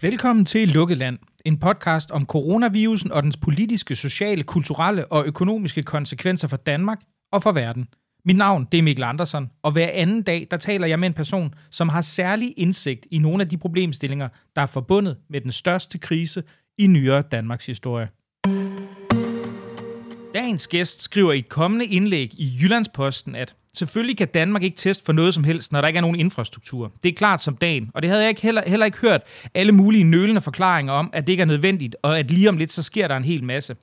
Velkommen til Lukket Land, en podcast om coronavirusen og dens politiske, sociale, kulturelle og økonomiske konsekvenser for Danmark og for verden. Mit navn det er Mikkel Andersen, og hver anden dag der taler jeg med en person, som har særlig indsigt i nogle af de problemstillinger, der er forbundet med den største krise i nyere Danmarks historie. Dagens gæst skriver i et kommende indlæg i Jyllands Posten, at selvfølgelig kan Danmark ikke teste for noget som helst, når der ikke er nogen infrastruktur. Det er klart som dagen, og det havde jeg heller ikke hørt alle mulige nølende forklaringer om, at det ikke er nødvendigt, og at lige om lidt, så sker der en hel masse.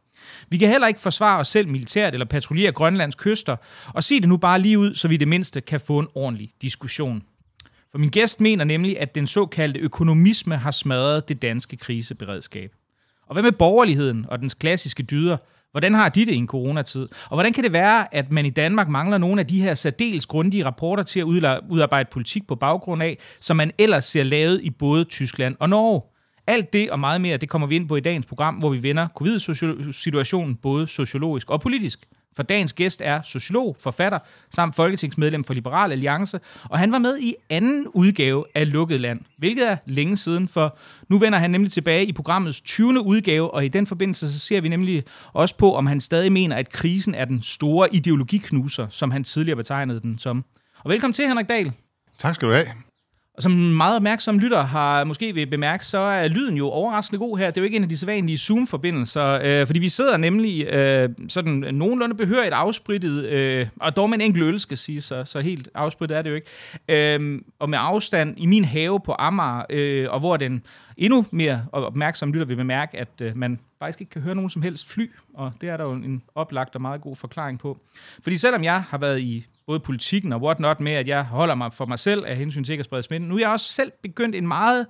Vi kan heller ikke forsvare os selv militært eller patruljere Grønlands kyster, og se det nu bare lige ud, så vi i det mindste kan få en ordentlig diskussion. For min gæst mener nemlig, at den såkaldte økonomisme har smadret det danske kriseberedskab. Og hvad med borgerligheden og dens klassiske dyder? Hvordan har de det i en coronatid? Og hvordan kan det være, at man i Danmark mangler nogle af de her særdeles grundige rapporter til at udarbejde politik på baggrund af, som man ellers ser lavet i både Tyskland og Norge? Alt det og meget mere, det kommer vi ind på i dagens program, hvor vi vender covid-situationen både sociologisk og politisk. For dagens gæst er sociolog, forfatter samt folketingsmedlem for Liberal Alliance, og han var med i anden udgave af Lukket Land, hvilket er længe siden, for nu vender han nemlig tilbage i programmets 20. udgave, og i den forbindelse så ser vi nemlig også på, om han stadig mener, at krisen er den store ideologiknuser, som han tidligere betegnede den som. Og velkommen til, Henrik Dahl. Tak skal du have. Og som meget opmærksom lytter har måske vil bemærke, så er lyden jo overraskende god her. Det er jo ikke en af de sædvanlige Zoom-forbindelser, fordi vi sidder nemlig sådan nogenlunde behørigt afsprittet, og dog med en enkelt øl, skal sige, så helt afsprittet er det jo ikke. Og med afstand i min have på Amager, og hvor den endnu mere opmærksom lytter vil bemærke, at man faktisk ikke kan høre nogen som helst fly, og det er der jo en oplagt og meget god forklaring på. Fordi selvom jeg har været i både politikken og whatnot med, at jeg holder mig for mig selv af hensyn til ikke at sprede smitten, nu er jeg også selv begyndt en meget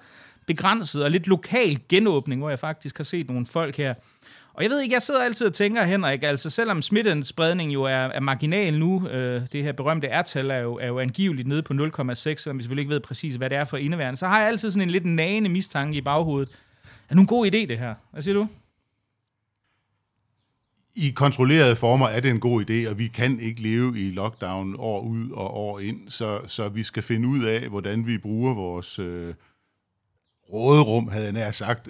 begrænset og lidt lokal genåbning, hvor jeg faktisk har set nogle folk her. Og jeg ved ikke, jeg sidder altid og tænker, Henrik, altså selvom smittespredningen jo er marginal nu, det her berømte R-tal er jo angiveligt nede på 0,6, selvom vi selvfølgelig ikke ved præcis, hvad det er for indeværende, så har jeg altid sådan en lidt nagende mistanke i baghovedet. Er det en god idé, det her? Hvad siger du? I kontrollerede former er det en god idé, og vi kan ikke leve i lockdown år ud og år ind, så vi skal finde ud af, hvordan vi bruger vores råderum, havde jeg nær sagt,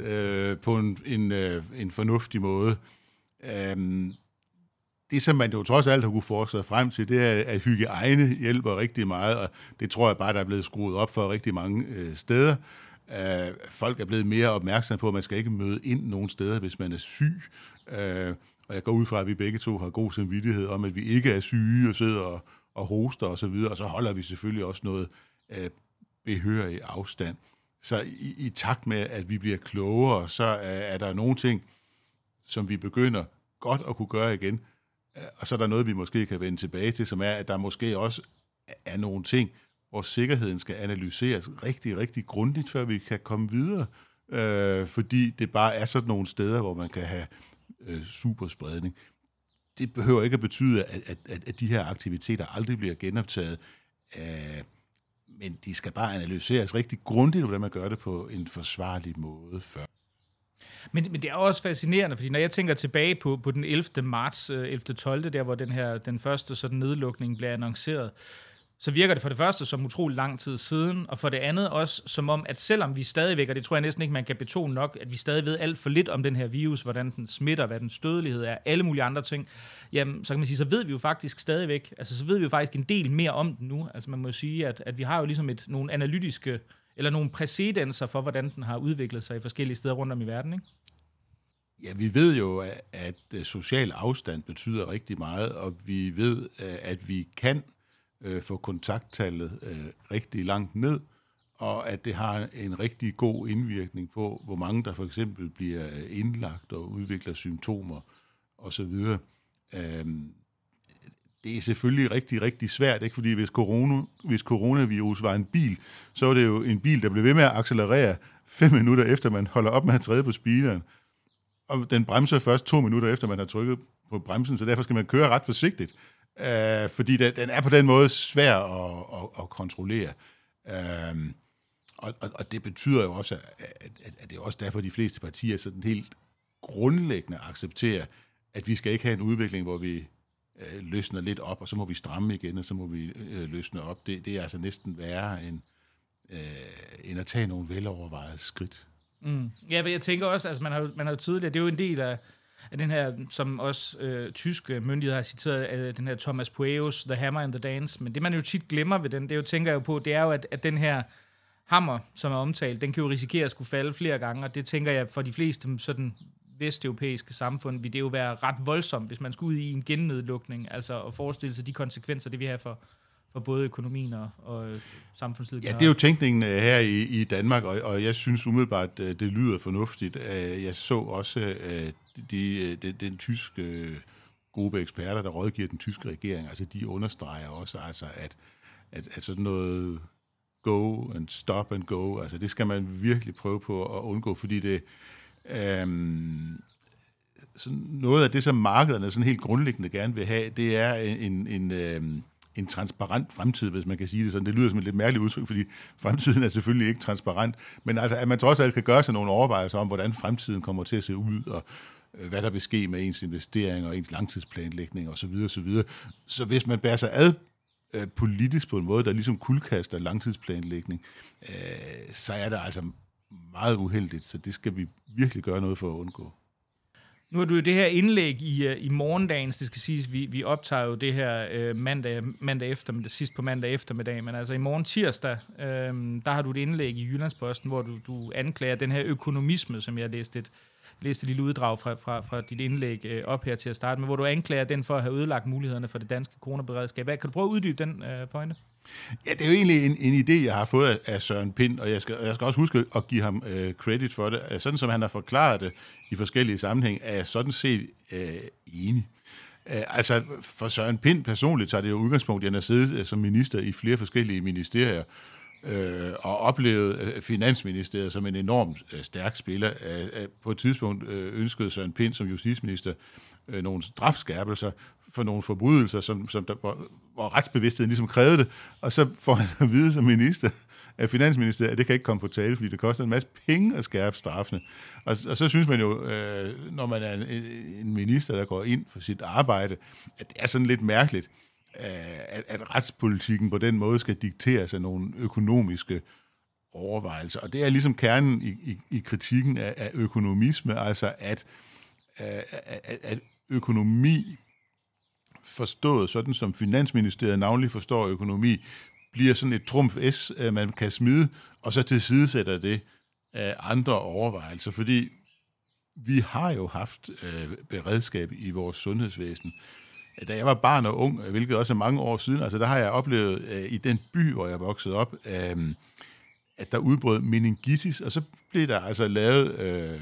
på en fornuftig måde. Det, som man jo trods alt har kunne forske sig frem til, det er, at hygiejne hjælper rigtig meget, og det tror jeg bare, der er blevet skruet op for rigtig mange steder. Folk er blevet mere opmærksomme på, at man skal ikke møde ind nogen steder, hvis man er syg. Og jeg går ud fra, at vi begge to har god samvittighed om, at vi ikke er syge og sidder og hoster og så videre, og så holder vi selvfølgelig også noget behørig afstand. Så i takt med, at vi bliver klogere, så er der nogle ting, som vi begynder godt at kunne gøre igen, og så er der noget, vi måske kan vende tilbage til, som er, at der måske også er nogle ting, hvor sikkerheden skal analyseres rigtig, rigtig grundigt, før vi kan komme videre, fordi det bare er sådan nogle steder, hvor man kan have superspredning. Det behøver ikke at betyde, at de her aktiviteter aldrig bliver genoptaget, men de skal bare analyseres rigtig grundigt, hvordan man gør det på en forsvarlig måde før. Men det er også fascinerende, fordi når jeg tænker tilbage på den 11. marts, 11.12., der hvor den første sådan nedlukning blev annonceret, så virker det for det første som utrolig lang tid siden, og for det andet også som om, at selvom vi stadigvæk, og det tror jeg næsten ikke, man kan betone nok, at vi stadig ved alt for lidt om den her virus, hvordan den smitter, hvad den dødelighed er, alle mulige andre ting, jamen så kan man sige, så ved vi jo faktisk stadigvæk, altså så ved vi jo faktisk en del mere om den nu. Altså man må jo sige, at vi har jo ligesom nogle analytiske, eller nogle præcedenser for, hvordan den har udviklet sig i forskellige steder rundt om i verden, ikke? Ja, vi ved jo, at social afstand betyder rigtig meget, og vi ved, at vi kan få kontakttallet rigtig langt ned, og at det har en rigtig god indvirkning på, hvor mange der for eksempel bliver indlagt og udvikler symptomer osv. Det er selvfølgelig rigtig, rigtig svært, ikke? Fordi hvis coronavirus var en bil, så er det jo en bil, der bliver ved med at accelerere 5 minutter efter, man holder op med at træde på speederen, og den bremser først 2 minutter efter, man har trykket på bremsen, så derfor skal man køre ret forsigtigt. Fordi den er på den måde svær at kontrollere. Og det betyder jo også, at det er også derfor, de fleste partier sådan helt grundlæggende accepterer, at vi skal ikke have en udvikling, hvor vi løsner lidt op, og så må vi stramme igen, og så må vi løsne op. Det er altså næsten værre end at tage nogle velovervejede skridt. Mm. Ja, jeg tænker også, altså man har jo tidligere, det er jo en del af den her, som også tyske myndigheder har citeret, den her Thomas Pueyos The Hammer and the Dance, men det man jo tit glemmer ved den, det er jo, tænker jeg jo på, det er jo, at den her hammer, som er omtalt, den kan jo risikere at skulle falde flere gange, og det tænker jeg for de fleste sådan vesteuropæiske samfund, vil det jo være ret voldsomt, hvis man skulle ud i en gennedlukning, altså at forestille sig de konsekvenser, det vi har for både økonomien og samfundslivet. Ja, det er jo tænkningen her i Danmark, og jeg synes umiddelbart, det lyder fornuftigt. Jeg så også den tyske gruppe eksperter, der rådgiver den tyske regering, altså de understreger også, altså, at sådan noget go and stop and go, altså det skal man virkelig prøve på at undgå, fordi det noget af det, som markederne sådan helt grundlæggende gerne vil have, det er en transparent fremtid, hvis man kan sige det sådan. Det lyder som et lidt mærkeligt udtryk, fordi fremtiden er selvfølgelig ikke transparent, men altså, at man trods alt kan gøre sig nogle overvejelser om, hvordan fremtiden kommer til at se ud, og hvad der vil ske med ens investeringer og ens langtidsplanlægning osv. osv. Så hvis man bærer sig ad politisk på en måde, der ligesom kuldkaster langtidsplanlægning, så er der altså meget uheldigt, så det skal vi virkelig gøre noget for at undgå. Nu har du jo det her indlæg i morgendagens, det skal siges, vi optager jo det her mandag eftermiddag, sidst på mandag eftermiddag, men altså i morgen tirsdag, der har du et indlæg i Jyllands Posten, hvor du anklager den her økonomisme, som jeg læste et lille uddrag fra dit indlæg op her til at starte med, hvor du anklager den for at have ødelagt mulighederne for det danske coronaberedskab. Kan du prøve at uddybe den pointe? Ja, det er jo egentlig en idé, jeg har fået af Søren Pind, og jeg skal også huske at give ham credit for det. Sådan som han har forklaret det i forskellige sammenhæng, er jeg sådan set enig. Altså, for Søren Pind personligt tager det jo udgangspunkt, at han har siddet som minister i flere forskellige ministerier, og oplevede Finansministeriet som en enormt stærk spiller. På et tidspunkt ønskede Søren Pind som justitsminister nogle strafskærpelser for nogle forbrydelser, hvor retsbevidstheden ligesom krævede det, og så får han at vide som minister af Finansministeriet, at det kan ikke komme på tale, fordi det koster en masse penge at skærpe straffene. Og så synes man jo, når man er en minister, der går ind for sit arbejde, at det er sådan lidt mærkeligt, at retspolitikken på den måde skal dikteres af nogle økonomiske overvejelser. Og det er ligesom kernen i kritikken af økonomisme, altså at økonomi forstået, sådan som Finansministeriet navnlig forstår økonomi, bliver sådan et trumf-s, man kan smide, og så tilsidesætter det andre overvejelser, fordi vi har jo haft beredskab i vores sundhedsvæsen. Da jeg var barn og ung, hvilket også er mange år siden, altså der har jeg oplevet i den by, hvor jeg voksede op, at der udbrød meningitis, og så blev der altså lavet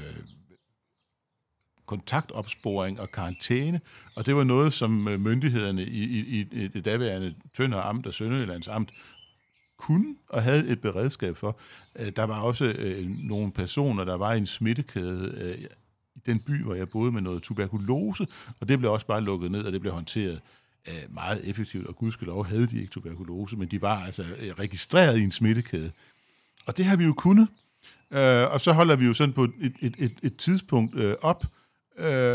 kontaktopsporing og karantæne, og det var noget, som myndighederne i det daværende Tønder Amt og Sønderjyllands Amt kunne og havde et beredskab for. Der var også nogle personer, der var i en smittekæde i den by, hvor jeg boede, med noget tuberkulose, og det blev også bare lukket ned, og det blev håndteret meget effektivt, og gudskelov havde de ikke tuberkulose, men de var altså registreret i en smittekæde. Og det har vi jo kunnet, og så holder vi jo sådan på et tidspunkt op,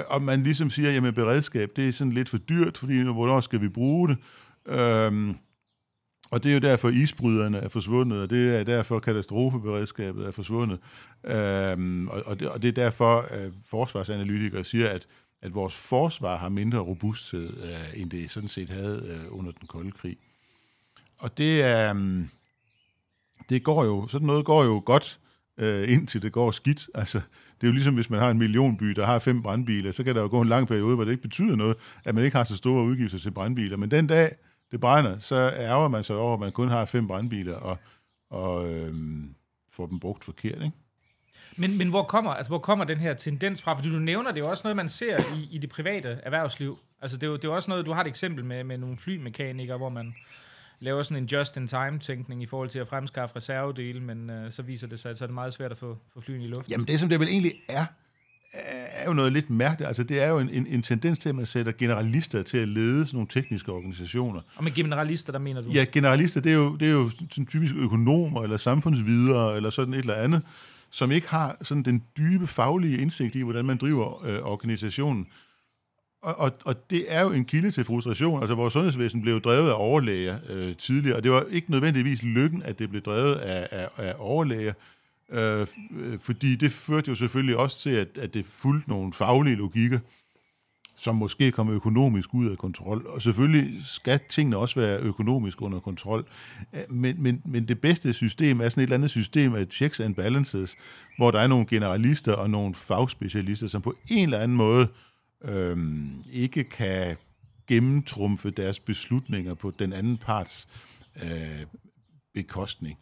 og man ligesom siger, jamen beredskab, det er sådan lidt for dyrt, fordi hvornår skal vi bruge det? Og det er jo derfor, isbryderne er forsvundet, og det er derfor, katastrofeberedskabet er forsvundet. Og det er derfor, forsvarsanalytikere siger, at vores forsvar har mindre robusthed, end det sådan set havde under den kolde krig. Og det går jo, sådan noget går jo godt, indtil det går skidt. Altså, det er jo ligesom, hvis man har en millionby, der har 5 brandbiler, så kan der jo gå en lang periode, hvor det ikke betyder noget, at man ikke har så store udgifter til brandbiler. Men den dag, det brænder, så ærger man sig over, at man kun har 5 brandbiler og får dem brugt forkert, ikke? Men hvor kommer den her tendens fra? Fordi du nævner, det er jo også noget, man ser i det private erhvervsliv. Altså, det er også noget, du har et eksempel med nogle flymekanikere, hvor man laver sådan en just-in-time-tænkning i forhold til at fremskaffe reservedele, men så viser det sig, at så er det meget svært at få flyene i luften. Jamen det, som det vel egentlig er jo noget lidt mærkeligt. Altså det er jo en tendens til, at man sætter generalister til at lede sådan nogle tekniske organisationer. Og med generalister, der mener du? Ja, generalister, det er jo sådan typisk økonomer eller samfundsvidere eller sådan et eller andet, som ikke har sådan den dybe faglige indsigt i, hvordan man driver organisationen. Og det er jo en kilde til frustration. Altså vores sundhedsvæsen blev drevet af overlæger tidligere, og det var ikke nødvendigvis lykken, at det blev drevet af overlæger. Fordi det førte jo selvfølgelig også til, at det fulgte nogle faglige logikker, som måske kommer økonomisk ud af kontrol. Og selvfølgelig skal tingene også være økonomisk under kontrol. Men det bedste system er sådan et eller andet system af checks and balances, hvor der er nogle generalister og nogle fagspecialister, som på en eller anden måde ikke kan gennemtrumfe deres beslutninger på den anden parts bekostning.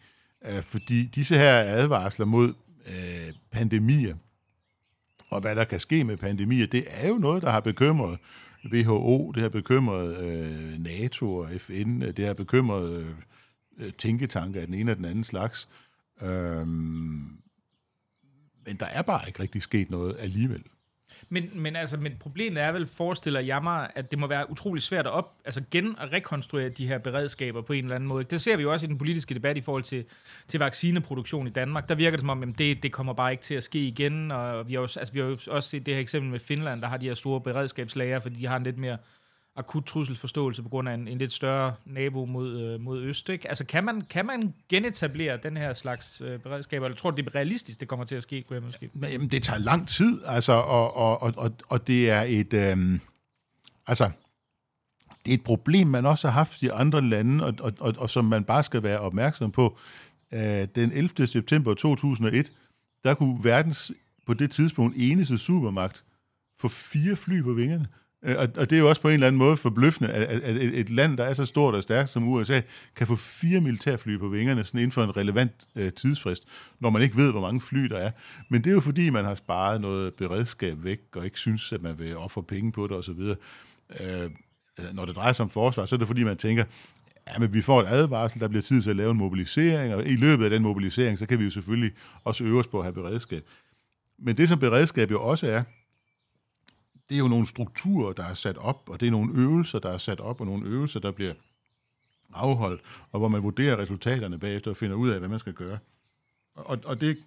Fordi disse her advarsler mod pandemier, og hvad der kan ske med pandemier, det er jo noget, der har bekymret WHO, det har bekymret NATO og FN, det har bekymret tænketanker af den ene og den anden slags. Men der er bare ikke rigtig sket noget alligevel. Men problemet er vel, forestiller jeg mig, at det må være utrolig svært at rekonstruere de her beredskaber på en eller anden måde. Det ser vi jo også i den politiske debat i forhold til vaccineproduktion i Danmark. Der virker det som om, at det kommer bare ikke til at ske igen, og vi har jo også set det her eksempel med Finland, der har de her store beredskabslager, fordi de har en lidt mere akut trusselsforståelse på grund af en lidt større nabo mod øst, ikke? Altså, kan man genetablere den her slags beredskaber, eller tror du, det er realistisk, det kommer til at ske? Jamen, det tager lang tid, altså, og det er et... det er et problem, man også har haft i andre lande, og som man bare skal være opmærksom på. Den 11. september 2001, der kunne verdens, på det tidspunkt, eneste supermagt få 4 fly på vingerne. Og det er jo også på en eller anden måde forbløffende, at et land, der er så stort og stærkt som USA, kan få 4 militærfly på vingerne sådan inden for en relevant tidsfrist, når man ikke ved, hvor mange fly der er. Men det er jo fordi, man har sparet noget beredskab væk, og ikke synes, at man vil ofre penge på det osv. Når det drejer sig om forsvar, så er det fordi, man tænker, men vi får et advarsel, der bliver tid til at lave en mobilisering, og i løbet af den mobilisering, så kan vi jo selvfølgelig også øve os på at have beredskab. Men det, som beredskab jo også er, det er jo nogle strukturer, der er sat op, og det er nogle øvelser, der er sat op, og nogle øvelser, der bliver afholdt, og hvor man vurderer resultaterne bagefter og finder ud af, hvad man skal gøre. Og det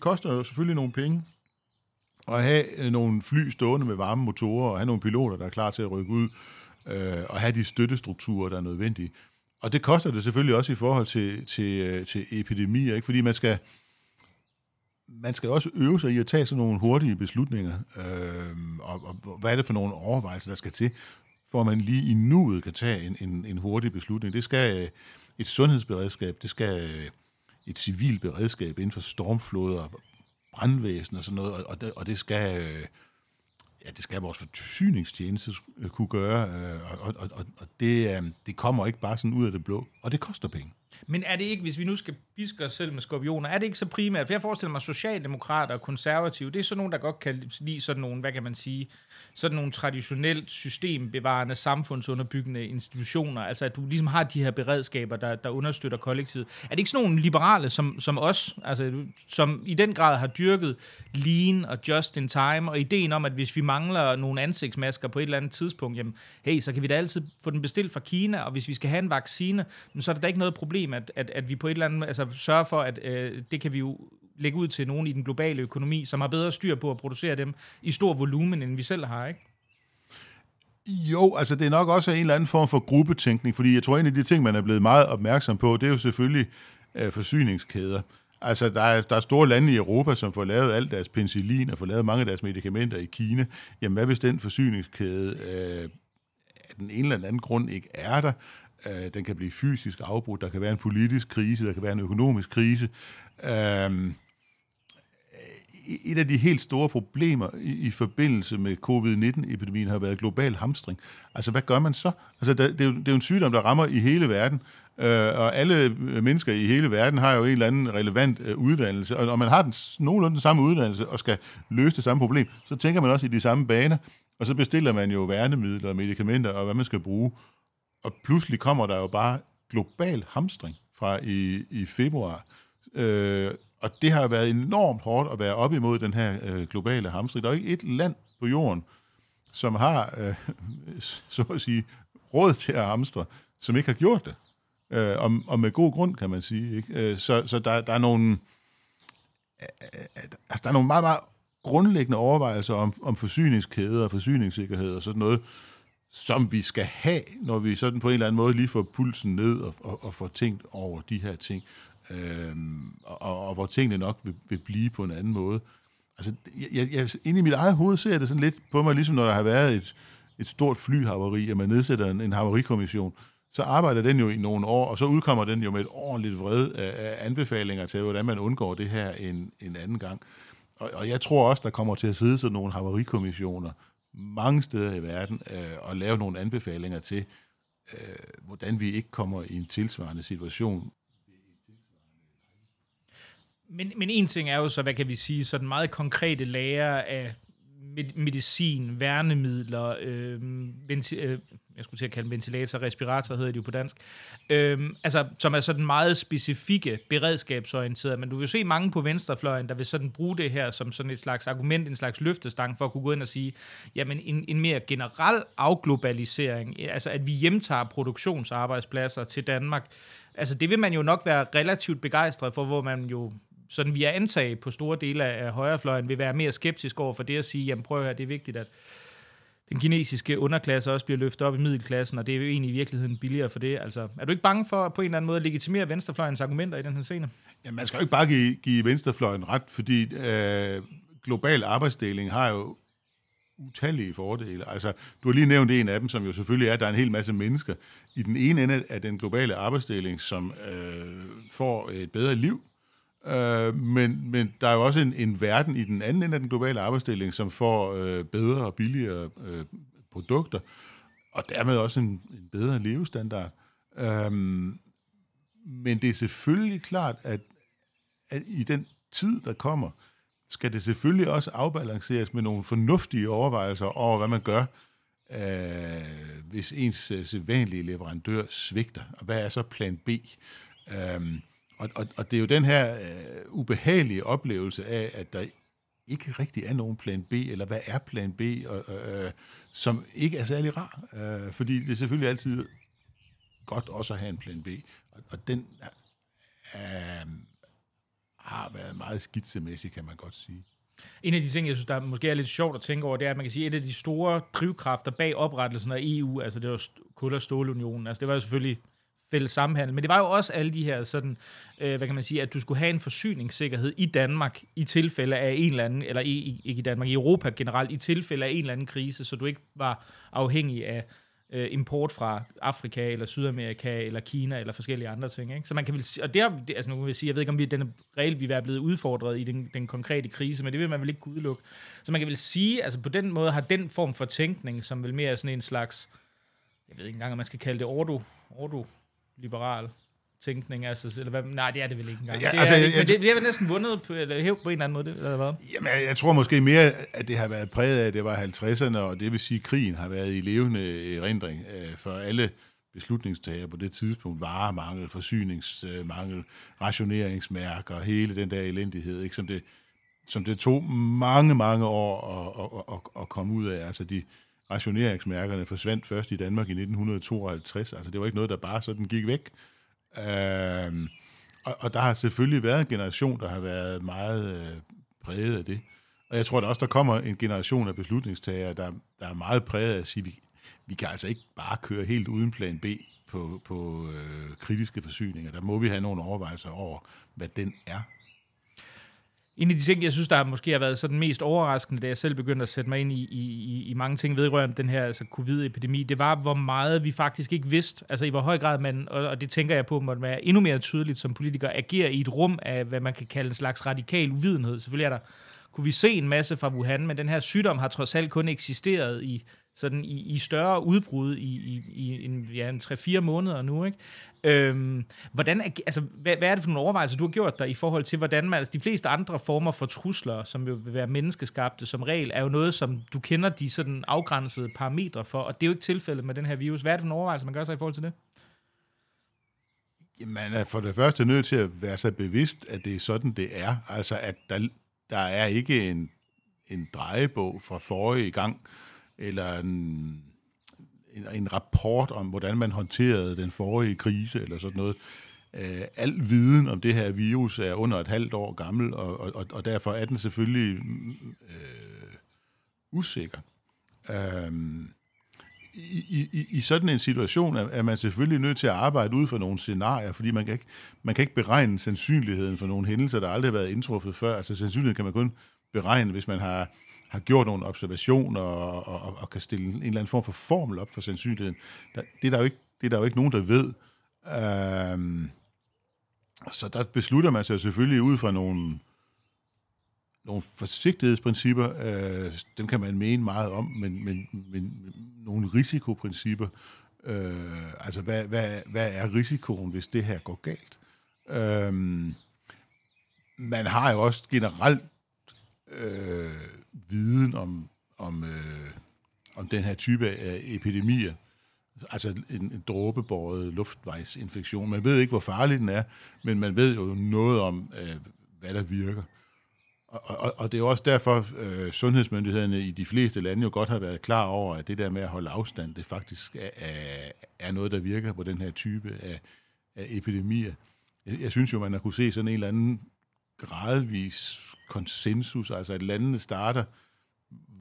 koster jo selvfølgelig nogle penge at have nogle fly stående med varme motorer, og have nogle piloter, der er klar til at rykke ud, og have de støttestrukturer, der er nødvendige. Og det koster det selvfølgelig også i forhold til epidemier, ikke? Fordi man skal også øve sig i at tage sådan nogle hurtige beslutninger, og hvad er det for nogle overvejelser, der skal til, for at man lige i nuet kan tage en hurtig beslutning. Det skal et sundhedsberedskab, det skal et civilt beredskab inden for stormfloder og brandvæsen og sådan noget, og det skal vores forsyningstjeneste kunne gøre, og det kommer ikke bare sådan ud af det blå, og det koster penge. Men er det ikke, hvis vi nu skal piske os selv med skorpioner, er det ikke så primært, for jeg forestiller mig, socialdemokrater og konservative, det er sådan nogen, der godt kan lide sådan nogle, hvad kan man sige, sådan nogle traditionelt systembevarende, samfundsunderbyggende institutioner, altså at du ligesom har de her beredskaber, der understøtter kollektivet. Er det ikke sådan nogle liberale som os, altså som i den grad har dyrket lean og just in time, og ideen om, at hvis vi mangler nogle ansigtsmasker på et eller andet tidspunkt, jamen hey, så kan vi da altid få den bestilt fra Kina, og hvis vi skal have en vaccine, så er der da ikke noget problem, at vi på et eller andet, altså sørger for, at det kan vi jo lægge ud til nogen i den globale økonomi, som har bedre styr på at producere dem i stor volumen, end vi selv har, ikke? Jo, altså det er nok også en eller anden form for gruppetænkning, fordi jeg tror, en af de ting, man er blevet meget opmærksom på, det er jo selvfølgelig forsyningskæder. Altså der er store lande i Europa, som får lavet alt deres penicillin og får lavet mange af deres medicamenter i Kina. Jamen hvad hvis den forsyningskæde af den ene eller anden grund ikke er der? Den kan blive fysisk afbrudt, der kan være en politisk krise, der kan være en økonomisk krise. Et af de helt store problemer i forbindelse med covid-19-epidemien har været global hamstring. Altså, hvad gør man så? Altså, det er jo en sygdom, der rammer i hele verden, og alle mennesker i hele verden har jo en eller anden relevant uddannelse, og når man har nogenlunde den samme uddannelse og skal løse det samme problem, så tænker man også i de samme baner, og så bestiller man jo værnemidler og medicamenter og hvad man skal bruge. Og pludselig kommer der jo bare global hamstring fra i februar. Og det har været enormt hårdt at være op imod den her globale hamstring. Der er jo ikke et land på jorden, som har, så at sige, råd til at hamstre, som ikke har gjort det. Og med god grund, kan man sige. Ikke? Så der er nogle meget, meget grundlæggende overvejelser om forsyningskæder og forsyningssikkerhed og sådan noget, som vi skal have, når vi sådan på en eller anden måde lige får pulsen ned og får tænkt over de her ting. og hvor tingene nok vil blive på en anden måde. Altså, inde i mit eget hoved ser det sådan lidt på mig, ligesom når der har været et stort flyhavari, og man nedsætter en havarikommission, så arbejder den jo i nogle år, og så udkommer den jo med et ordentligt vred af anbefalinger til, hvordan man undgår det her en anden gang. Og jeg tror også, der kommer til at sidde sådan nogle havarikommissioner mange steder i verden, og lave nogle anbefalinger til, hvordan vi ikke kommer i en tilsvarende situation. Men en ting er jo så, hvad kan vi sige, sådan meget konkrete lager af medicin, værnemidler, jeg skulle til at kalde dem ventilator, respirator hedder det jo på dansk, altså som er sådan meget specifikke beredskabsorienterede, men du vil jo se mange på venstrefløjen, der vil sådan bruge det her som sådan et slags argument, en slags løftestang for at kunne gå ind og sige, jamen en mere generel afglobalisering, altså at vi hjemtager produktionsarbejdspladser til Danmark, altså det vil man jo nok være relativt begejstret for, hvor man jo sådan vi er antaget på store dele af højrefløjen, vil være mere skeptisk over for det at sige, jamen prøv at høre, det er vigtigt, at den kinesiske underklasse også bliver løftet op i middelklassen, og det er jo egentlig i virkeligheden billigere for det. Altså, er du ikke bange for på en eller anden måde at legitimere venstrefløjens argumenter i den her scene? Ja, man skal jo ikke bare give venstrefløjen ret, fordi global arbejdsdeling har jo utallige fordele. Altså, du har lige nævnt en af dem, som jo selvfølgelig er, at der er en hel masse mennesker i den ene ende af den globale arbejdsdeling, som får et bedre liv. Men der er jo også en verden i den anden ende af den globale arbejdsdeling, som får bedre og billigere produkter, og dermed også en bedre levestandard. Men det er selvfølgelig klart, at i den tid, der kommer, skal det selvfølgelig også afbalanceres med nogle fornuftige overvejelser over, hvad man gør, hvis ens sædvanlige leverandør svigter. Og hvad er så plan B? Og det er jo den her ubehagelige oplevelse af, at der ikke rigtig er nogen plan B, eller hvad er plan B, som ikke er særlig rar. Fordi det er selvfølgelig altid godt også at have en plan B. Og den har været meget skitsemæssig, kan man godt sige. En af de ting, jeg synes, der måske er lidt sjovt at tænke over, det er, at man kan sige, at et af de store drivkræfter bag oprettelsen af EU, altså det var kul- og stålunionen, altså det var jo selvfølgelig fælles samhandel. Men det var jo også alle de her sådan, hvad kan man sige, at du skulle have en forsyningssikkerhed i Danmark i tilfælde af en eller anden, eller ikke i Danmark, i Europa generelt, i tilfælde af en eller anden krise, så du ikke var afhængig af import fra Afrika, eller Sydamerika, eller Kina, eller forskellige andre ting. Ikke? Så man kan vel sige, og der, altså nu kan vi sige, jeg ved ikke, om den reelt vil være blevet udfordret i den konkrete krise, men det vil man vel ikke kunne udelukke. Så man kan vel sige, altså på den måde har den form for tænkning, som vel mere er sådan en slags, jeg ved ikke engang, om man skal kalde det ordo-liberal tænkning, altså, eller hvad? Nej, det er det vel ikke engang. Ja, altså, det er vel næsten vundet på, eller hævet på en eller anden måde, eller hvad? Jamen, jeg tror måske mere, at det har været præget af, at det var 50'erne, og det vil sige, at krigen har været i levende erindring for alle beslutningstagere på det tidspunkt. Varemangel, forsyningsmangel, rationeringsmærker og hele den der elendighed, ikke? Som det tog mange, mange år at komme ud af. Altså, rationeringsmærkerne forsvandt først i Danmark i 1952. Altså, det var ikke noget, der bare sådan gik væk. Og der har selvfølgelig været en generation, der har været meget præget af det. Og jeg tror der også, der kommer en generation af beslutningstagere, der er meget præget af at sige, vi kan altså ikke bare køre helt uden plan B på kritiske forsyninger. Der må vi have nogle overvejelser over, hvad den er. En af de ting, jeg synes, der måske har været sådan mest overraskende, da jeg selv begyndte at sætte mig ind i mange ting vedrørende den her altså covid-epidemi, det var, hvor meget vi faktisk ikke vidste. Altså i hvor høj grad man, og det tænker jeg på, måtte være endnu mere tydeligt som politiker, agerer i et rum af, hvad man kan kalde en slags radikal uvidenhed. Selvfølgelig kunne vi se en masse fra Wuhan, men den her sygdom har trods alt kun eksisteret i større udbrud i en 3-4 måneder nu, ikke? Hvad er det for nogle overvejelser, du har gjort der i forhold til, hvordan man, altså de fleste andre former for trusler, som jo vil være menneskeskabte som regel, er jo noget, som du kender de sådan afgrænsede parametre for, og det er jo ikke tilfældet med den her virus. Hvad er det for nogle overvejelser, man gør sig i forhold til det? Man er for det første nødt til at være så bevidst, at det er sådan, det er. Altså, at der er ikke en drejebog fra forrige gang, eller en rapport om, hvordan man håndterede den forrige krise, eller sådan noget. Al viden om det her virus er under et halvt år gammel, og derfor er den selvfølgelig usikker. i sådan en situation er man selvfølgelig nødt til at arbejde ud for nogle scenarier, fordi man kan ikke beregne sandsynligheden for nogle hændelser, der aldrig har været indtruffet før. Altså sandsynligheden kan man kun beregne, hvis man har gjort nogle observationer og kan stille en eller anden form for formel op for sandsynligheden. Det er der jo ikke nogen, der ved. Så der beslutter man sig selvfølgelig ud fra nogle forsigtighedsprincipper, dem kan man mene meget om, men nogle risikoprincipper, altså hvad er risikoen, hvis det her går galt? Man har jo også generelt viden om den her type af epidemier, altså en dråbebåret luftvejsinfektion. Man ved ikke, hvor farlig den er, men man ved jo noget om, hvad der virker. Og det er også derfor, sundhedsmyndighederne i de fleste lande jo godt har været klar over, at det der med at holde afstand, det faktisk er noget, der virker på den her type af epidemier. Jeg synes jo, man har kunne se sådan en eller anden gradvis konsensus, altså at landene starter,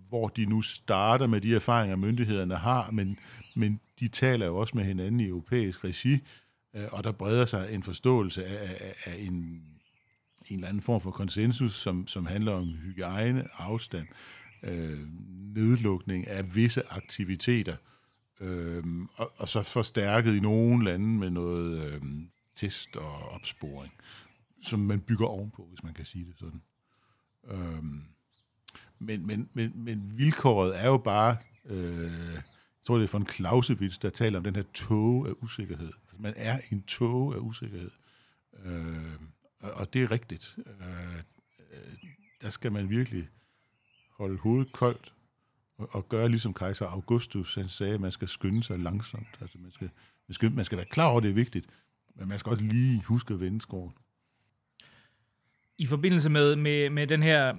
hvor de nu starter med de erfaringer, myndighederne har, men de taler jo også med hinanden i europæisk regi, og der breder sig en forståelse af en eller anden form for konsensus, som handler om hygiejne, afstand, nedlukning af visse aktiviteter, og så forstærket i nogle lande med noget test og opsporing, som man bygger ovenpå, hvis man kan sige det sådan. Men vilkåret er jo bare, jeg tror det er von Clausewitz, der taler om den her tåge af usikkerhed. Altså, man er en tåge af usikkerhed. Og det er rigtigt. Der skal man virkelig holde hovedet koldt og gøre ligesom kejser Augustus, han sagde, at man skal skynde sig langsomt. Altså man skal være klar over, det er vigtigt, men man skal også lige huske at vende skåren. I forbindelse med den her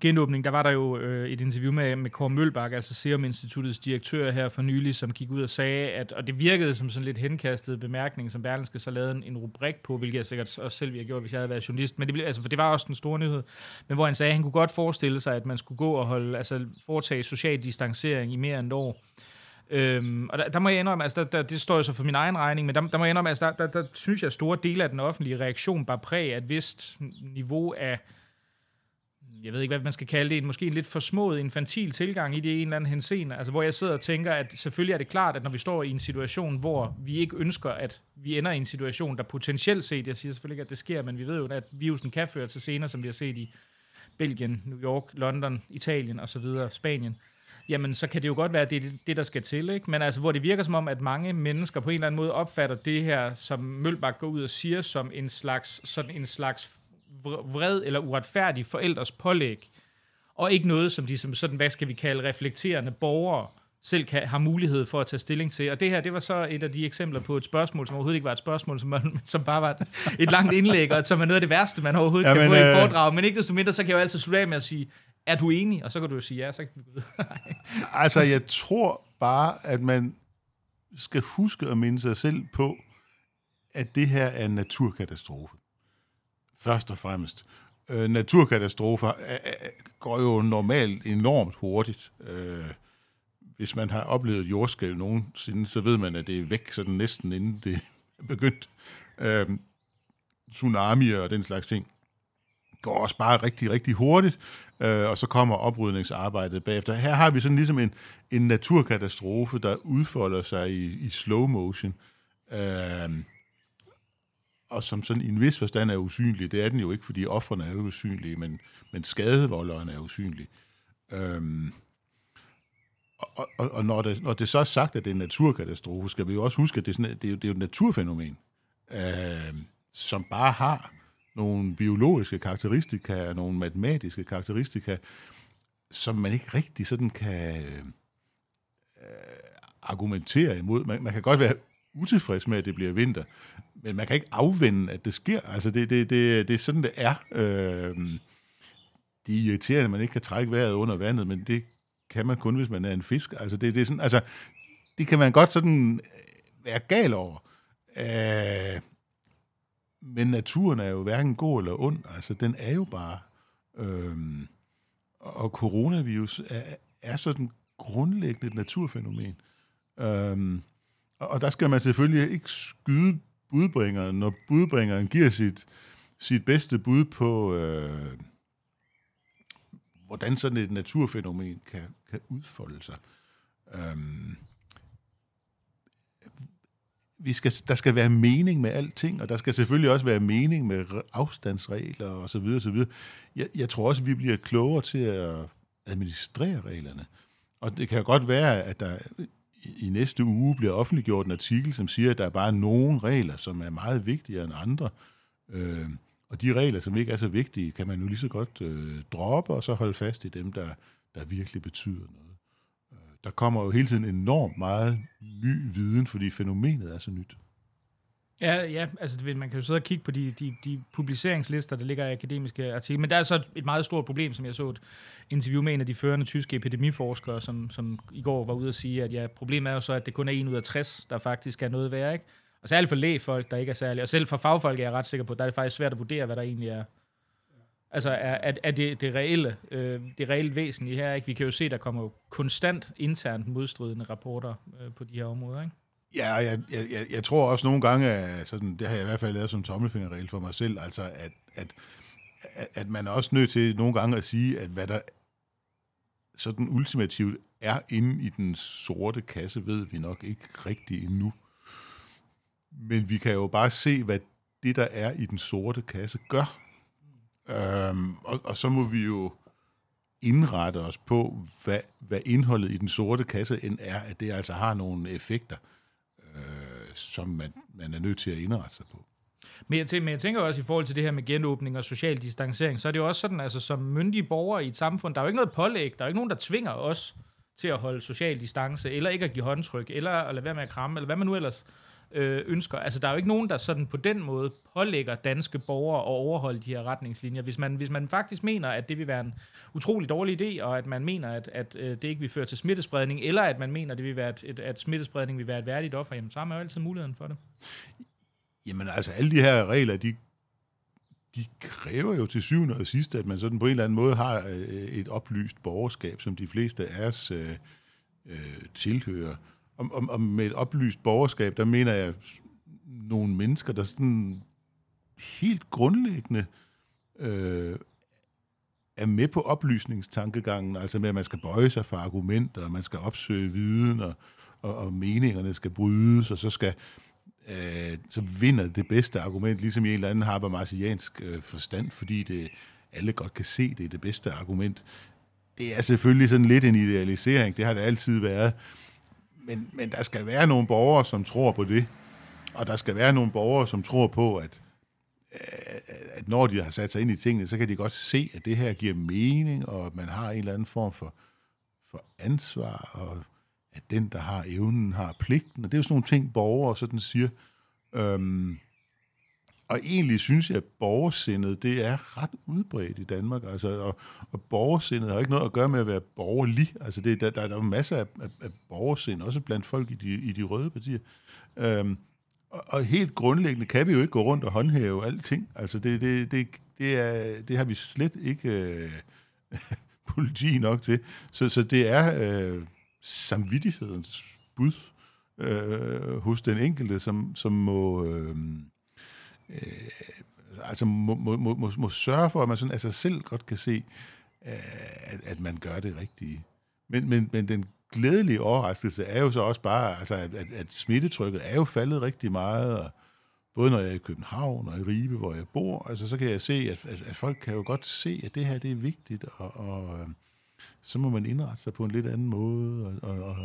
genåbning, der var der jo et interview med Kåre Mølbak, altså Serum Instituttets direktør her for nylig, som gik ud og sagde, at, og det virkede som sådan lidt henkastet bemærkning, som Berlingske så lavede en rubrik på, hvilket jeg sikkert også selv ville have gjort, hvis jeg havde været journalist, men for det var også den store nyhed, men hvor han sagde, at han kunne godt forestille sig, at man skulle gå og foretage social distancering i mere end et år. Og der må jeg indrømme, altså det står jo så for min egen regning, men der må jeg indrømme, altså der synes jeg, at store dele af den offentlige reaktion bare præg af et vist niveau af, jeg ved ikke, hvad man skal kalde det, måske en lidt forsmået, infantil tilgang i det en eller anden henseende, altså hvor jeg sidder og tænker, at selvfølgelig er det klart, at når vi står i en situation, hvor vi ikke ønsker, at vi ender i en situation, der potentielt set, jeg siger selvfølgelig ikke, at det sker, men vi ved jo, at virusen kan føre til scener, som vi har set i Belgien, New York, London, Italien osv., Spanien, jamen så kan det jo godt være, at det er det, der skal til, ikke? Men altså, hvor det virker som om, at mange mennesker på en eller anden måde opfatter det her, som Mølbak går ud og siger, som en slags vred eller uretfærdig forældres pålæg, og ikke noget, som de som sådan, hvad skal vi kalde, reflekterende borgere selv har mulighed for at tage stilling til. Og det her, det var så et af de eksempler på et spørgsmål, som overhovedet ikke var et spørgsmål, som bare var et langt indlæg, og som er noget af det værste, man overhovedet kan få i foredrag. Men ikke desto mindre, så kan jeg jo altid slutte af med at sige, er du enig? Og så kan du jo sige ja, så kan vi gå videre. Altså, jeg tror bare, at man skal huske at minde sig selv på, at det her er en naturkatastrofe. Først og fremmest. Naturkatastrofer går jo normalt enormt hurtigt. Hvis man har oplevet jordskælv nogensinde, så ved man, at det er væk sådan næsten inden det er begyndt. Tsunamier og den slags ting går også bare rigtig, rigtig hurtigt, og så kommer oprydningsarbejdet bagefter. Her har vi sådan ligesom en naturkatastrofe, der udfolder sig i slow motion, og som sådan i en vis forstand er usynlig. Det er den jo ikke, fordi ofrene er jo usynlige, men skadevolderen er usynlig. Og når det så er sagt, at det er en naturkatastrofe, skal vi jo også huske, at det er et naturfænomen, som bare har nogle biologiske karakteristika, nogle matematiske karakteristika, som man ikke rigtig sådan kan argumentere imod. Man kan godt være utilfreds med, at det bliver vinter, men man kan ikke afvende, at det sker. Altså, det er sådan, det er. Det er irriterende, at man ikke kan trække vejret under vandet, men det kan man kun, hvis man er en fisk. Altså, det er sådan, altså, det kan man godt sådan være gal over. Men naturen er jo hverken god eller ond. Altså, den er jo bare. Og coronavirus er sådan grundlæggende et naturfænomen. Og der skal man selvfølgelig ikke skyde budbringeren, når budbringeren giver sit bedste bud på, hvordan sådan et naturfænomen kan udfolde sig. Der skal være mening med alting, og der skal selvfølgelig også være mening med afstandsregler og så videre, så videre. Jeg tror også, vi bliver klogere til at administrere reglerne. Og det kan godt være, at der i næste uge bliver offentliggjort en artikel, som siger, at der er bare nogle regler, som er meget vigtigere end andre. Og de regler, som ikke er så vigtige, kan man jo lige så godt droppe, og så holde fast i dem, der virkelig betyder noget. Der kommer jo hele tiden enormt meget ny viden, fordi fænomenet er så nyt. Ja, altså man kan jo sidde og kigge på de publiceringslister, der ligger i akademiske artikler, men der er så et meget stort problem, som jeg så et interview med en af de førende tyske epidemiforskere, som i går var ude at sige, at ja, problemet er jo så, at det kun er 1 ud af 60, der faktisk er noget værre, ikke? Og særligt for lægfolk, der ikke er særlig, og selv for fagfolk er jeg ret sikker på, at der er det faktisk svært at vurdere, hvad der egentlig er. Altså er det reelle, det reelle væsentlige her, ikke? Vi kan jo se, der kommer jo konstant internt modstridende rapporter på de her områder, ikke? Ja, jeg tror også nogle gange, sådan, det har jeg i hvert fald lavet som tommelfingerregel for mig selv, altså at man er også nødt til nogle gange at sige, at hvad der sådan ultimativt er inde i den sorte kasse, ved vi nok ikke rigtigt endnu. Men vi kan jo bare se, hvad det, der er i den sorte kasse, gør. Og så må vi jo indrette os på, hvad indholdet i den sorte kasse end er, at det altså har nogle effekter, som man er nødt til at indrette sig på. Men jeg tænker også i forhold til det her med genåbning og social distancering, så er det jo også sådan, altså som myndige borgere i et samfund, der er jo ikke noget pålæg, der er jo ikke nogen, der tvinger os til at holde social distance, eller ikke at give håndtryk, eller at lade være med at kramme, eller hvad man nu ellers ønsker. Altså, der er jo ikke nogen, der sådan på den måde pålægger danske borgere at overholde de her retningslinjer. Hvis man faktisk mener, at det vil være en utrolig dårlig idé, og at man mener, at det ikke vil føre til smittespredning, eller at man mener, det vil være at smittespredning vil være et værdigt offer, jamen, så har man jo altid muligheden for det. Jamen, altså, alle de her regler, de kræver jo til syvende og sidste, at man sådan på en eller anden måde har et oplyst borgerskab, som de fleste af os tilhører. Og med et oplyst borgerskab, der mener jeg nogle mennesker, der sådan helt grundlæggende er med på oplysningstankegangen, altså med, at man skal bøje sig for argumenter, og man skal opsøge viden, og meningerne skal brydes, og så vinder det bedste argument, ligesom i en eller anden habermasiansk forstand, fordi alle godt kan se, det er det bedste argument. Det er selvfølgelig sådan lidt en idealisering, det har det altid været. Men der skal være nogle borgere, som tror på det, og der skal være nogle borgere, som tror på, at når de har sat sig ind i tingene, så kan de godt se, at det her giver mening, og at man har en eller anden form for ansvar, og at den, der har evnen, har pligten. Og det er jo sådan nogle ting, borgere sådan siger. Og egentlig synes jeg, at borgersindet, det er ret udbredt i Danmark. Altså, og borgersindet har ikke noget at gøre med at være borgerlig. Altså, der er masser af borgersind, også blandt folk i de røde partier. Og helt grundlæggende kan vi jo ikke gå rundt og håndhæve alting. Altså, det har vi slet ikke politi nok til. Så det er samvittighedens bud hos den enkelte, som må... altså må sørge for, at man sådan af sig selv godt kan se, at man gør det rigtige. Men den glædelige overraskelse er jo så også bare, altså, at smittetrykket er jo faldet rigtig meget, og både når jeg er i København og i Ribe, hvor jeg bor, altså, så kan jeg se, at folk kan jo godt se, at det her, det er vigtigt, og så må man indrette sig på en lidt anden måde, og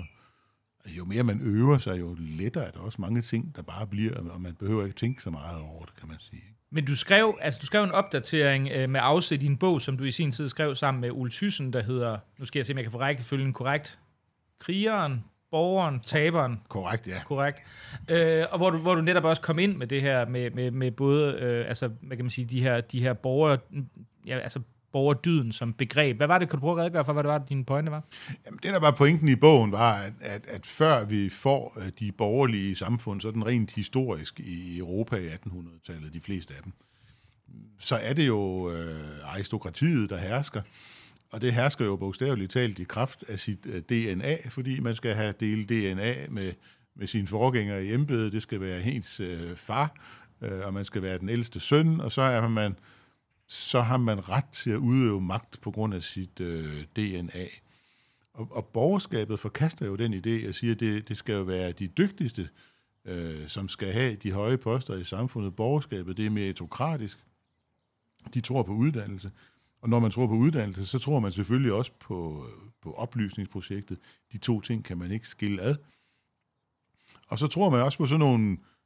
jo mere man øver sig, jo lettere er der også mange ting, der bare bliver, og man behøver ikke tænke så meget over det, kan man sige. Men du skrev en opdatering med afsæt i en bog, som du i sin tid skrev sammen med Ole Thyssen, der hedder, nu skal jeg se, om jeg kan få rækkefølgen korrekt, Krigeren, Borgeren, Taberen. Korrekt, ja. Korrekt. Og hvor du netop også kom ind med det her, med både, altså, hvad kan man sige, de her borger, ja, altså, borgerdyden som begreb. Hvad var det, kan du prøve at redegøre for, hvad det var, dine pointe var? Jamen, det, der var pointen i bogen, var, at før vi får de borgerlige samfund, sådan rent historisk i Europa i 1800-tallet, de fleste af dem, så er det jo aristokratiet, der hersker, Og det hersker jo bogstaveligt talt i kraft af sit DNA, fordi man skal have delt DNA med sine forgængere i embedet. Det skal være ens far, og man skal være den ældste søn, og så har man ret til at udøve magt på grund af sit DNA. Og borgerskabet forkaster jo den idé og siger, at det skal jo være de dygtigste, som skal have de høje poster i samfundet. Borgerskabet, det er meritokratisk. De tror på uddannelse. Og når man tror på uddannelse, så tror man selvfølgelig også på oplysningsprojektet. De to ting kan man ikke skille ad. Og så tror man også på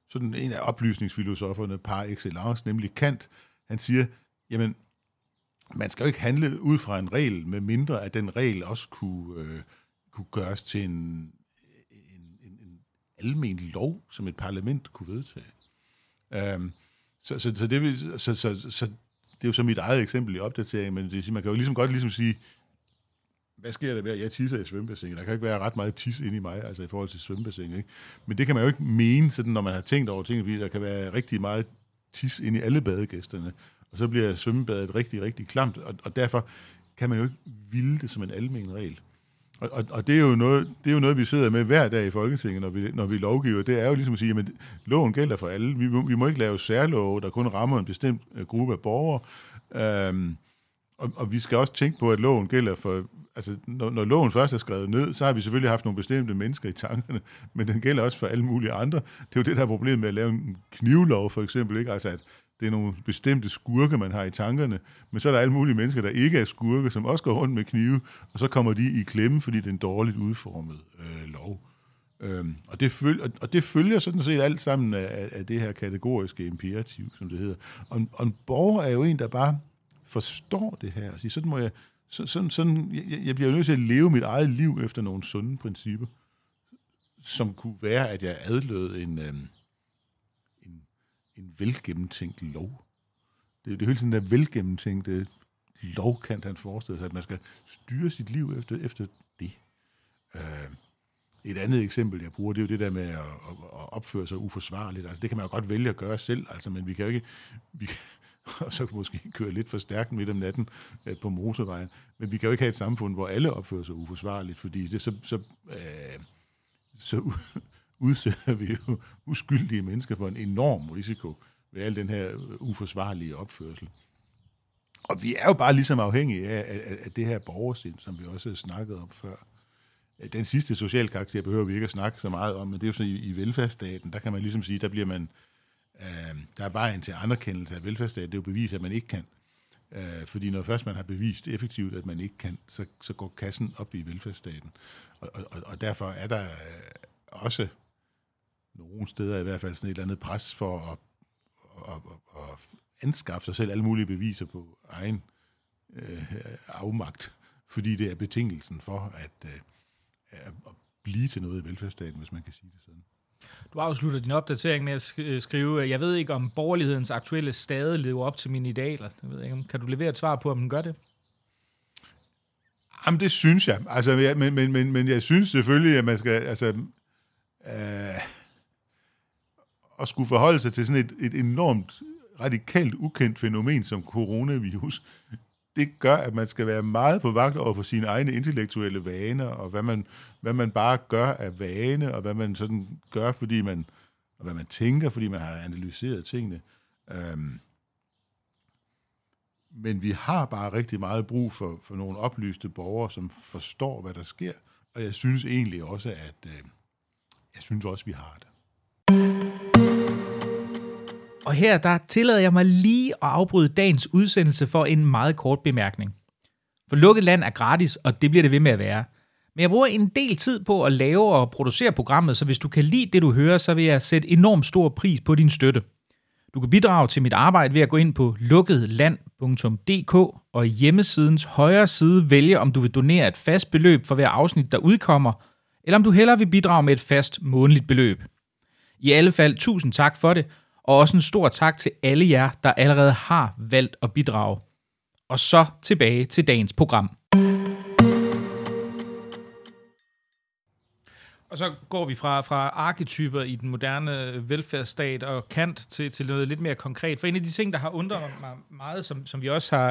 sådan en af oplysningsfilosoferne par excellence, nemlig Kant. Han siger, jamen, man skal jo ikke handle ud fra en regel, med mindre at den regel også kunne gøres til en almen lov, som et parlament kunne vedtage. Så det er jo så mit eget eksempel i opdatering, men det, man kan jo godt sige, hvad sker der ved, at jeg tisser i svømmebassinet? Der kan ikke være ret meget tis inde i mig, altså i forhold til svømmebassinet, ikke? Men det kan man jo ikke mene, sådan, når man har tænkt over ting, fordi der kan være rigtig meget tis inde i alle badegæsterne, og så bliver svømmebadet rigtig, rigtig klamt, og derfor kan man jo ikke vilde det som en almen regel. Og det er jo noget, vi sidder med hver dag i Folketinget, når vi lovgiver. Det er jo ligesom at sige, at loven gælder for alle. Vi må ikke lave særlove, der kun rammer en bestemt gruppe af borgere. Og vi skal også tænke på, at loven gælder for... Altså, når loven først er skrevet ned, så har vi selvfølgelig haft nogle bestemte mennesker i tankerne, men den gælder også for alle mulige andre. Det er jo det, der er problemet med at lave en knivlov, for eksempel, ikke? Altså, at det er nogle bestemte skurke, man har i tankerne, men så er der alle mulige mennesker, der ikke er skurke, som også går rundt med knive, og så kommer de i klemme, fordi det er en dårligt udformet lov. Og det følger sådan set alt sammen af det her kategoriske imperativ, som det hedder. Og en borger er jo en, der bare forstår det her og siger, jeg bliver nødt til at leve mit eget liv efter nogle sunde principper, som kunne være, at jeg adlød en velgennemtænkt lov. Det er hele tiden der velgennemtænkte lov, kan han forestille sig, at man skal styre sit liv efter det. Et andet eksempel, jeg bruger, det er jo det der med at opføre sig uforsvarligt. Altså, det kan man jo godt vælge at gøre selv, altså, men vi kan jo ikke... Og så måske køre lidt for stærkt midt om natten på motorvejen. Men vi kan jo ikke have et samfund, hvor alle opfører sig uforsvarligt, fordi det, så udsætter vi jo uskyldige mennesker for en enorm risiko ved al den her uforsvarlige opførsel. Og vi er jo bare ligesom afhængige af det her borgersind, som vi også snakkede om før. Den sidste sociale karakter behøver vi ikke at snakke så meget om, men det er jo så i velfærdsstaten, der kan man ligesom sige, der bliver man... Der er vejen til anerkendelse af velfærdsstaten, det er jo bevis, at man ikke kan. Fordi når først man har bevist effektivt, at man ikke kan, så går kassen op i velfærdsstaten. Og derfor er der også nogle steder i hvert fald sådan et eller andet pres for at anskaffe sig selv alle mulige beviser på egen afmagt. Fordi det er betingelsen for at blive til noget i velfærdsstaten, hvis man kan sige det sådan. Du afslutter din opdatering med at skrive, jeg ved ikke, om borgerlighedens aktuelle stade lever op til mine idealer. Jeg ved ikke, kan du levere et svar på, om den gør det? Jamen, det synes jeg. Altså, men jeg synes selvfølgelig, at man skal at skulle forholde sig til sådan et enormt radikalt ukendt fænomen som coronavirus. Det gør, at man skal være meget på vagt over for sine egne intellektuelle vaner, og hvad man bare gør af vane, og hvad man sådan gør, og hvad man tænker, fordi man har analyseret tingene. Men vi har bare rigtig meget brug for nogle oplyste borgere, som forstår, hvad der sker, og jeg synes egentlig også, at vi har det. Og her, der tillader jeg mig lige at afbryde dagens udsendelse for en meget kort bemærkning. For Lukket Land er gratis, og det bliver det ved med at være. Men jeg bruger en del tid på at lave og producere programmet, så hvis du kan lide det, du hører, så vil jeg sætte enormt stor pris på din støtte. Du kan bidrage til mit arbejde ved at gå ind på lukketland.dk og i hjemmesidens højre side vælge, om du vil donere et fast beløb for hver afsnit, der udkommer, eller om du hellere vil bidrage med et fast månedligt beløb. I alle fald, 1000 tak for det, og også en stor tak til alle jer, der allerede har valgt at bidrage. Og så tilbage til dagens program. Og så går vi fra arketyper i den moderne velfærdsstat og Kant til noget lidt mere konkret. For en af de ting, der har undret mig meget, som vi også har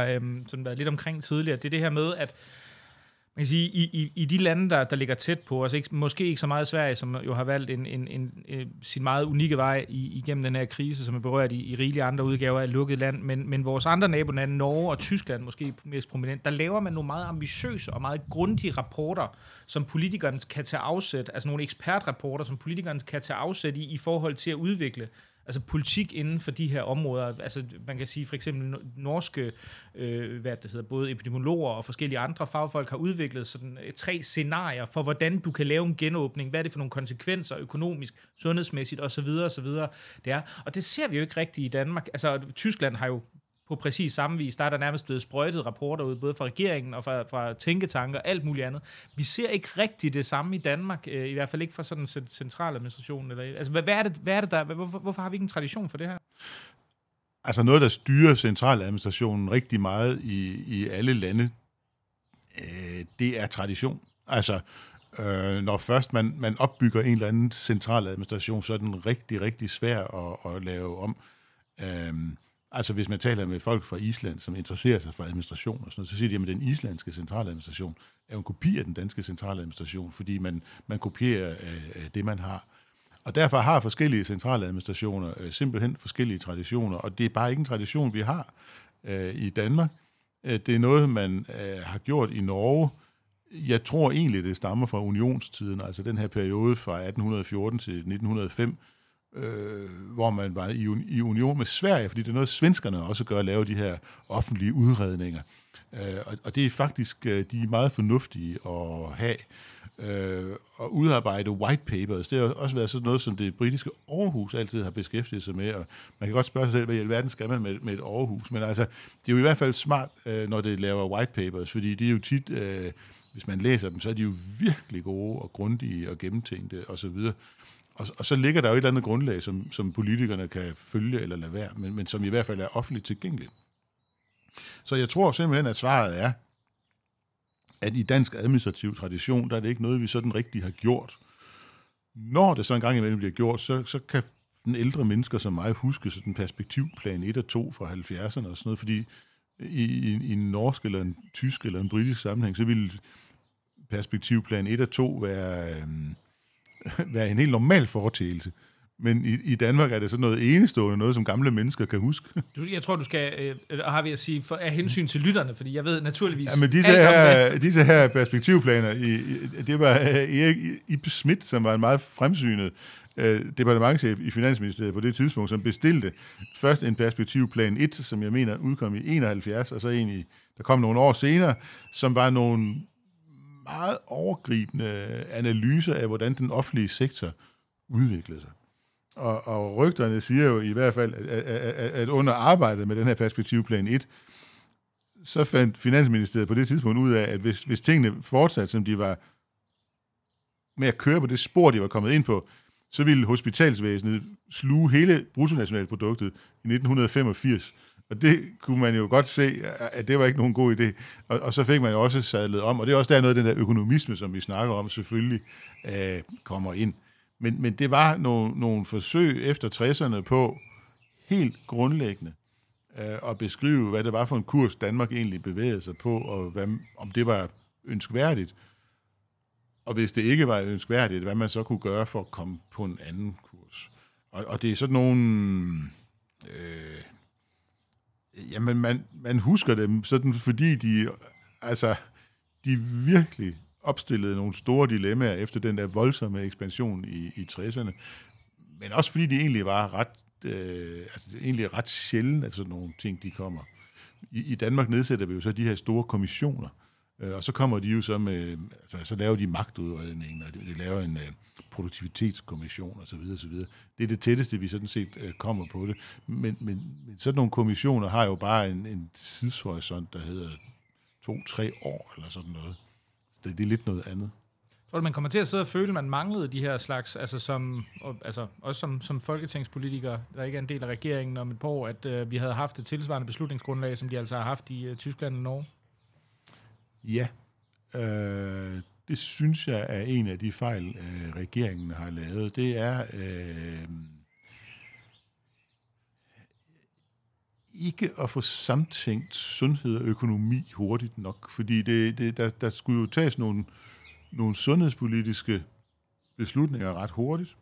været lidt omkring tidligere, det er det her med, at man kan sige, i de lande, der ligger tæt på os, ikke, måske ikke så meget Sverige, som jo har valgt sin meget unikke vej igennem den her krise, som er berørt i rigelige andre udgaver af Lukket Land, men vores andre nabolande, Norge og Tyskland måske mest prominent, der laver man nogle meget ambitiøse og meget grundige rapporter, som politikerne kan tage afsæt, altså nogle ekspertrapporter, som politikerne kan tage afsæt i forhold til at udvikle altså politik inden for de her områder. Altså man kan sige for eksempel norske, både epidemiologer og forskellige andre fagfolk har udviklet sådan 3 scenarier for, hvordan du kan lave en genåbning, hvad er det for nogle konsekvenser økonomisk, sundhedsmæssigt osv. osv. Det er. Og det ser vi jo ikke rigtigt i Danmark. Altså Tyskland har jo på præcis samme vis, der er der nærmest blevet sprøjtet rapporter ud, både fra regeringen og fra tænketanker og alt muligt andet. Vi ser ikke rigtigt det samme i Danmark, i hvert fald ikke fra sådan en centraladministration. Altså, hvad er det der? Hvorfor har vi ikke en tradition for det her? Altså noget, der styrer centraladministrationen rigtig meget i alle lande, det er tradition. Altså, når først man opbygger en eller anden centraladministration, så er den rigtig, rigtig svær at lave om. Altså hvis man taler med folk fra Island, som interesserer sig for administration og sådan noget, så siger de, at den islandske centraladministration er en kopi af den danske centraladministration, fordi man kopierer det, man har. Og derfor har forskellige centraladministrationer simpelthen forskellige traditioner, og det er bare ikke en tradition, vi har i Danmark. Det er noget, man har gjort i Norge. Jeg tror egentlig, det stammer fra unionstiden, altså den her periode fra 1814 til 1905, hvor man var i union med Sverige, fordi det er noget, svenskerne også gør, at lave de her offentlige udredninger. Og det er faktisk, de er meget fornuftige at have. Og udarbejde white papers, det har også været sådan noget, som det britiske Aarhus altid har beskæftiget sig med, og man kan godt spørge sig selv, hvad i alverden skal man med et Aarhus, men altså, det er jo i hvert fald smart, når det laver white papers, fordi det er jo tit, hvis man læser dem, så er de jo virkelig gode og grundige og gennemtænkte osv., og så ligger der jo et eller andet grundlag, som politikerne kan følge eller lade være, men som i hvert fald er offentligt tilgængeligt. Så jeg tror simpelthen, at svaret er, at i dansk administrativ tradition, der er det ikke noget, vi sådan rigtig har gjort. Når det så engang imellem bliver gjort, så kan den ældre mennesker som mig huske sådan perspektivplan 1 og 2 fra 70'erne og sådan noget, fordi i en norsk eller en tysk eller en britisk sammenhæng, så ville perspektivplan 1 og 2 være en helt normal foretagelse. Men i Danmark er det sådan noget enestående, noget som gamle mennesker kan huske. Jeg tror, du skal, har vi at sige, af hensyn til lytterne, fordi jeg ved naturligvis... Ja, men disse her perspektivplaner, det var Erik Ib Schmidt, som var en meget fremsynet departementschef i Finansministeriet på det tidspunkt, som bestilte først en perspektivplan 1, som jeg mener udkom i 71, og så egentlig, der kom nogle år senere, som var nogle meget overgribende analyser af, hvordan den offentlige sektor udviklede sig. Og rygterne siger jo i hvert fald, at under arbejdet med den her perspektivplan 1, så fandt Finansministeriet på det tidspunkt ud af, at hvis tingene fortsatte, som de var med at køre på det spor, de var kommet ind på, så ville hospitalsvæsenet sluge hele bruttonationalproduktet i 1985. Og det kunne man jo godt se, at det var ikke nogen god idé. Og så fik man jo også sadlet om, og det er også der noget af den der økonomisme, som vi snakker om, selvfølgelig kommer ind. Men det var nogle forsøg efter 60'erne på helt grundlæggende at beskrive, hvad det var for en kurs, Danmark egentlig bevægede sig på, og om det var ønskværdigt. Og hvis det ikke var ønskværdigt, hvad man så kunne gøre for at komme på en anden kurs. Og det er sådan nogle... Jamen, man husker dem sådan, fordi de virkelig opstillede nogle store dilemmaer efter den der voldsomme ekspansion i 60'erne, men også fordi de egentlig var ret sjældent, at sådan nogle ting, de kommer. I Danmark nedsætter vi jo så de her store kommissioner, og så kommer de jo så med, altså, så laver de magtudredningen, og de laver en produktivitetskommission og så videre, og så videre. Det er det tætteste, vi sådan set kommer på det. Men sådan nogle kommissioner har jo bare en tidshorisont, der hedder 2-3 år eller sådan noget. Det er lidt noget andet. Tror du, man kommer til at sidde og føle, at man manglede de her slags, også som folketingspolitiker, der ikke er en del af regeringen om et par år, at vi havde haft et tilsvarende beslutningsgrundlag, som de altså har haft i Tyskland og Norge? Ja, det synes jeg er en af de fejl, regeringen har lavet. Det er ikke at få samtænkt sundhed og økonomi hurtigt nok, fordi der skulle jo tages nogle sundhedspolitiske beslutninger ret hurtigt.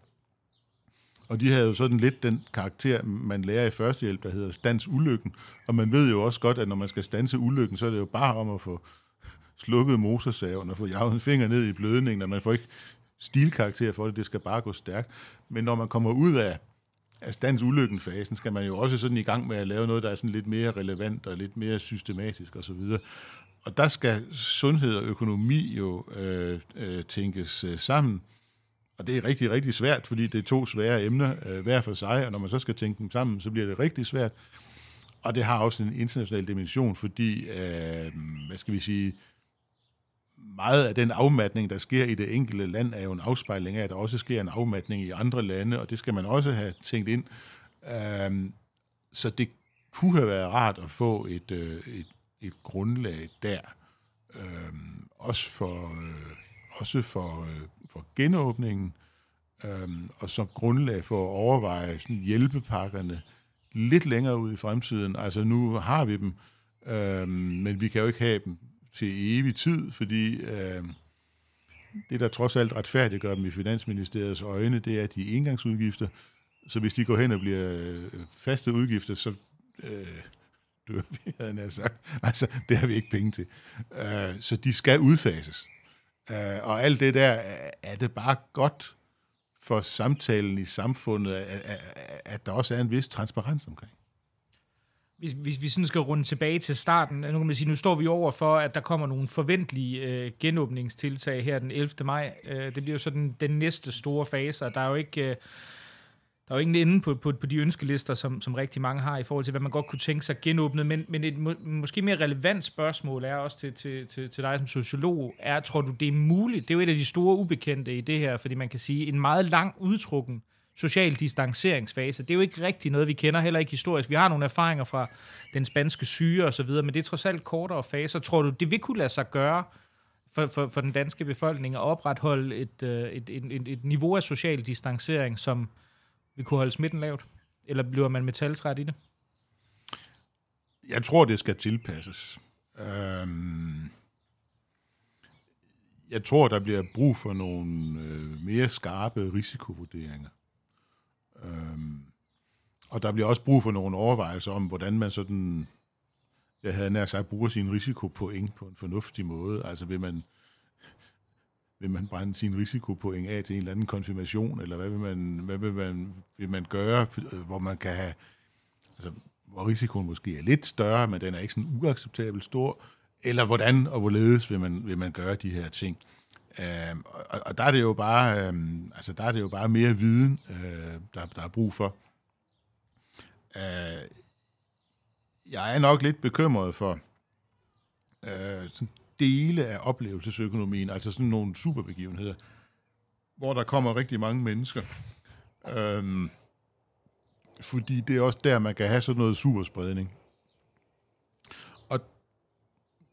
Og de havde jo sådan lidt den karakter, man lærer i førstehjælp, der hedder stands ulykken. Og man ved jo også godt, at når man skal standse ulykken, så er det jo bare om at få slukket motorsaven og få jaget en finger ned i blødningen, og man får ikke stilkarakter for det, det skal bare gå stærkt. Men når man kommer ud af stands ulykken-fasen, skal man jo også sådan i gang med at lave noget, der er sådan lidt mere relevant og lidt mere systematisk osv. Og der skal sundhed og økonomi jo tænkes sammen. Og det er rigtig, rigtig svært, fordi det er to svære emner hver for sig, og når man så skal tænke dem sammen, så bliver det rigtig svært. Og det har også en international dimension, fordi, meget af den afmatning, der sker i det enkelte land, er jo en afspejling af, at der også sker en afmatning i andre lande, og det skal man også have tænkt ind. Så det kunne have været rart at få et grundlag der. Også for genåbningen, og som grundlag for at overveje sådan hjælpepakkerne lidt længere ud i fremtiden. Altså nu har vi dem, men vi kan jo ikke have dem til evig tid, fordi det, der trods alt retfærdiggør dem i Finansministeriets øjne, det er de engangsudgifter. Så hvis de går hen og bliver faste udgifter, så dør vi, havde jeg sagt. Altså, det har vi ikke penge til. Så de skal udfases. Og alt det der, er det bare godt for samtalen i samfundet, at der også er en vis transparens omkring. Hvis vi sådan skal runde tilbage til starten, nu kan man sige, nu står vi over for, at der kommer nogle forventelige genåbningstiltag her den 11. maj. Det bliver jo sådan den næste store fase, og der er jo ingen ende på de ønskelister, som rigtig mange har i forhold til, hvad man godt kunne tænke sig genåbnet. Men et måske mere relevant spørgsmål er også til dig som sociolog, tror du det er muligt? Det er jo et af de store ubekendte i det her, fordi man kan sige, en meget lang udtrukken social distanceringsfase, det er jo ikke rigtig noget, vi kender, heller ikke historisk. Vi har nogle erfaringer fra den spanske syge og så videre, men det er trods alt kortere faser. Tror du, det vil kunne lade sig gøre for den danske befolkning at opretholde et niveau af social distancering, som vi kunne holde smitten lavt? Eller bliver man metaltræt i det? Jeg tror, det skal tilpasses. Jeg tror, der bliver brug for nogle mere skarpe risikovurderinger. Og der bliver også brug for nogle overvejelser om, hvordan man sådan, jeg havde nær sagt, bruger sin risikopoint på en fornuftig måde. Altså vil man brænde sin risikopoint af til en eller anden konfirmation, eller hvad vil man gøre, hvor man kan have, altså hvor risikoen måske er lidt større, men den er ikke sådan uacceptabelt stor, eller hvordan og hvorledes vil man gøre de her ting. Og der er det jo bare, mere viden, der er brug for. Jeg er nok lidt bekymret for dele af oplevelsesøkonomien, altså sådan nogle superbegivenheder, hvor der kommer rigtig mange mennesker. Fordi det er også der, man kan have sådan noget superspredning. Og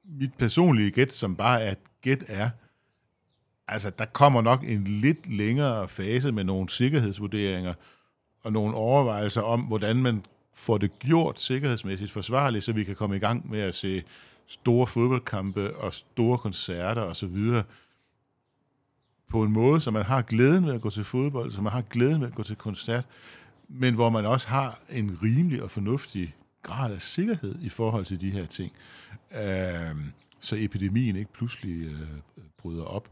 mit personlige gæt, som bare er et gæt, er, altså, der kommer nok en lidt længere fase med nogle sikkerhedsvurderinger og nogle overvejelser om, hvordan man får det gjort sikkerhedsmæssigt forsvarligt, så vi kan komme i gang med at se store fodboldkampe og store koncerter osv. på en måde, så man har glæden ved at gå til fodbold, så man har glæden ved at gå til koncert, men hvor man også har en rimelig og fornuftig grad af sikkerhed i forhold til de her ting, så epidemien ikke pludselig bryder op.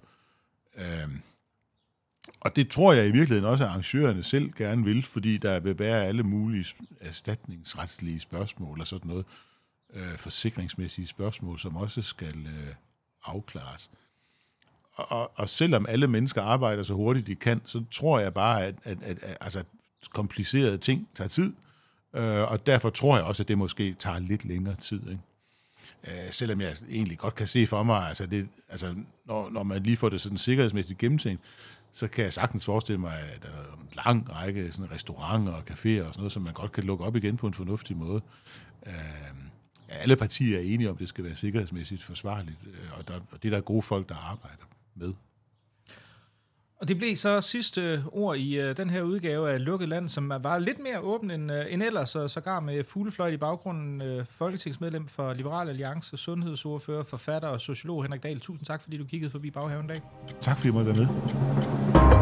Og det tror jeg i virkeligheden også, at arrangørerne selv gerne vil, fordi der vil være alle mulige erstatningsretslige spørgsmål og sådan noget, forsikringsmæssige spørgsmål, som også skal afklares. Og selvom alle mennesker arbejder så hurtigt de kan, så tror jeg bare, at komplicerede ting tager tid, og derfor tror jeg også, at det måske tager lidt længere tid, ikke? Selvom jeg egentlig godt kan se for mig, når man lige får det sådan sikkerhedsmæssigt gennemtænkt, så kan jeg sagtens forestille mig, at der er en lang række sådan restauranter og caféer og sådan noget, som man godt kan lukke op igen på en fornuftig måde. Alle partier er enige om, at det skal være sikkerhedsmæssigt forsvarligt, og det er der gode folk, der arbejder med. Og det blev så sidste ord i den her udgave af Lukket Land, som var lidt mere åben end ellers, og sågar med fuglefløjt i baggrunden. Folketingsmedlem for Liberal Alliance, sundhedsordfører, forfatter og sociolog Henrik Dahl. Tusind tak, fordi du kiggede forbi baghaven i dag. Tak, fordi jeg måtte være med.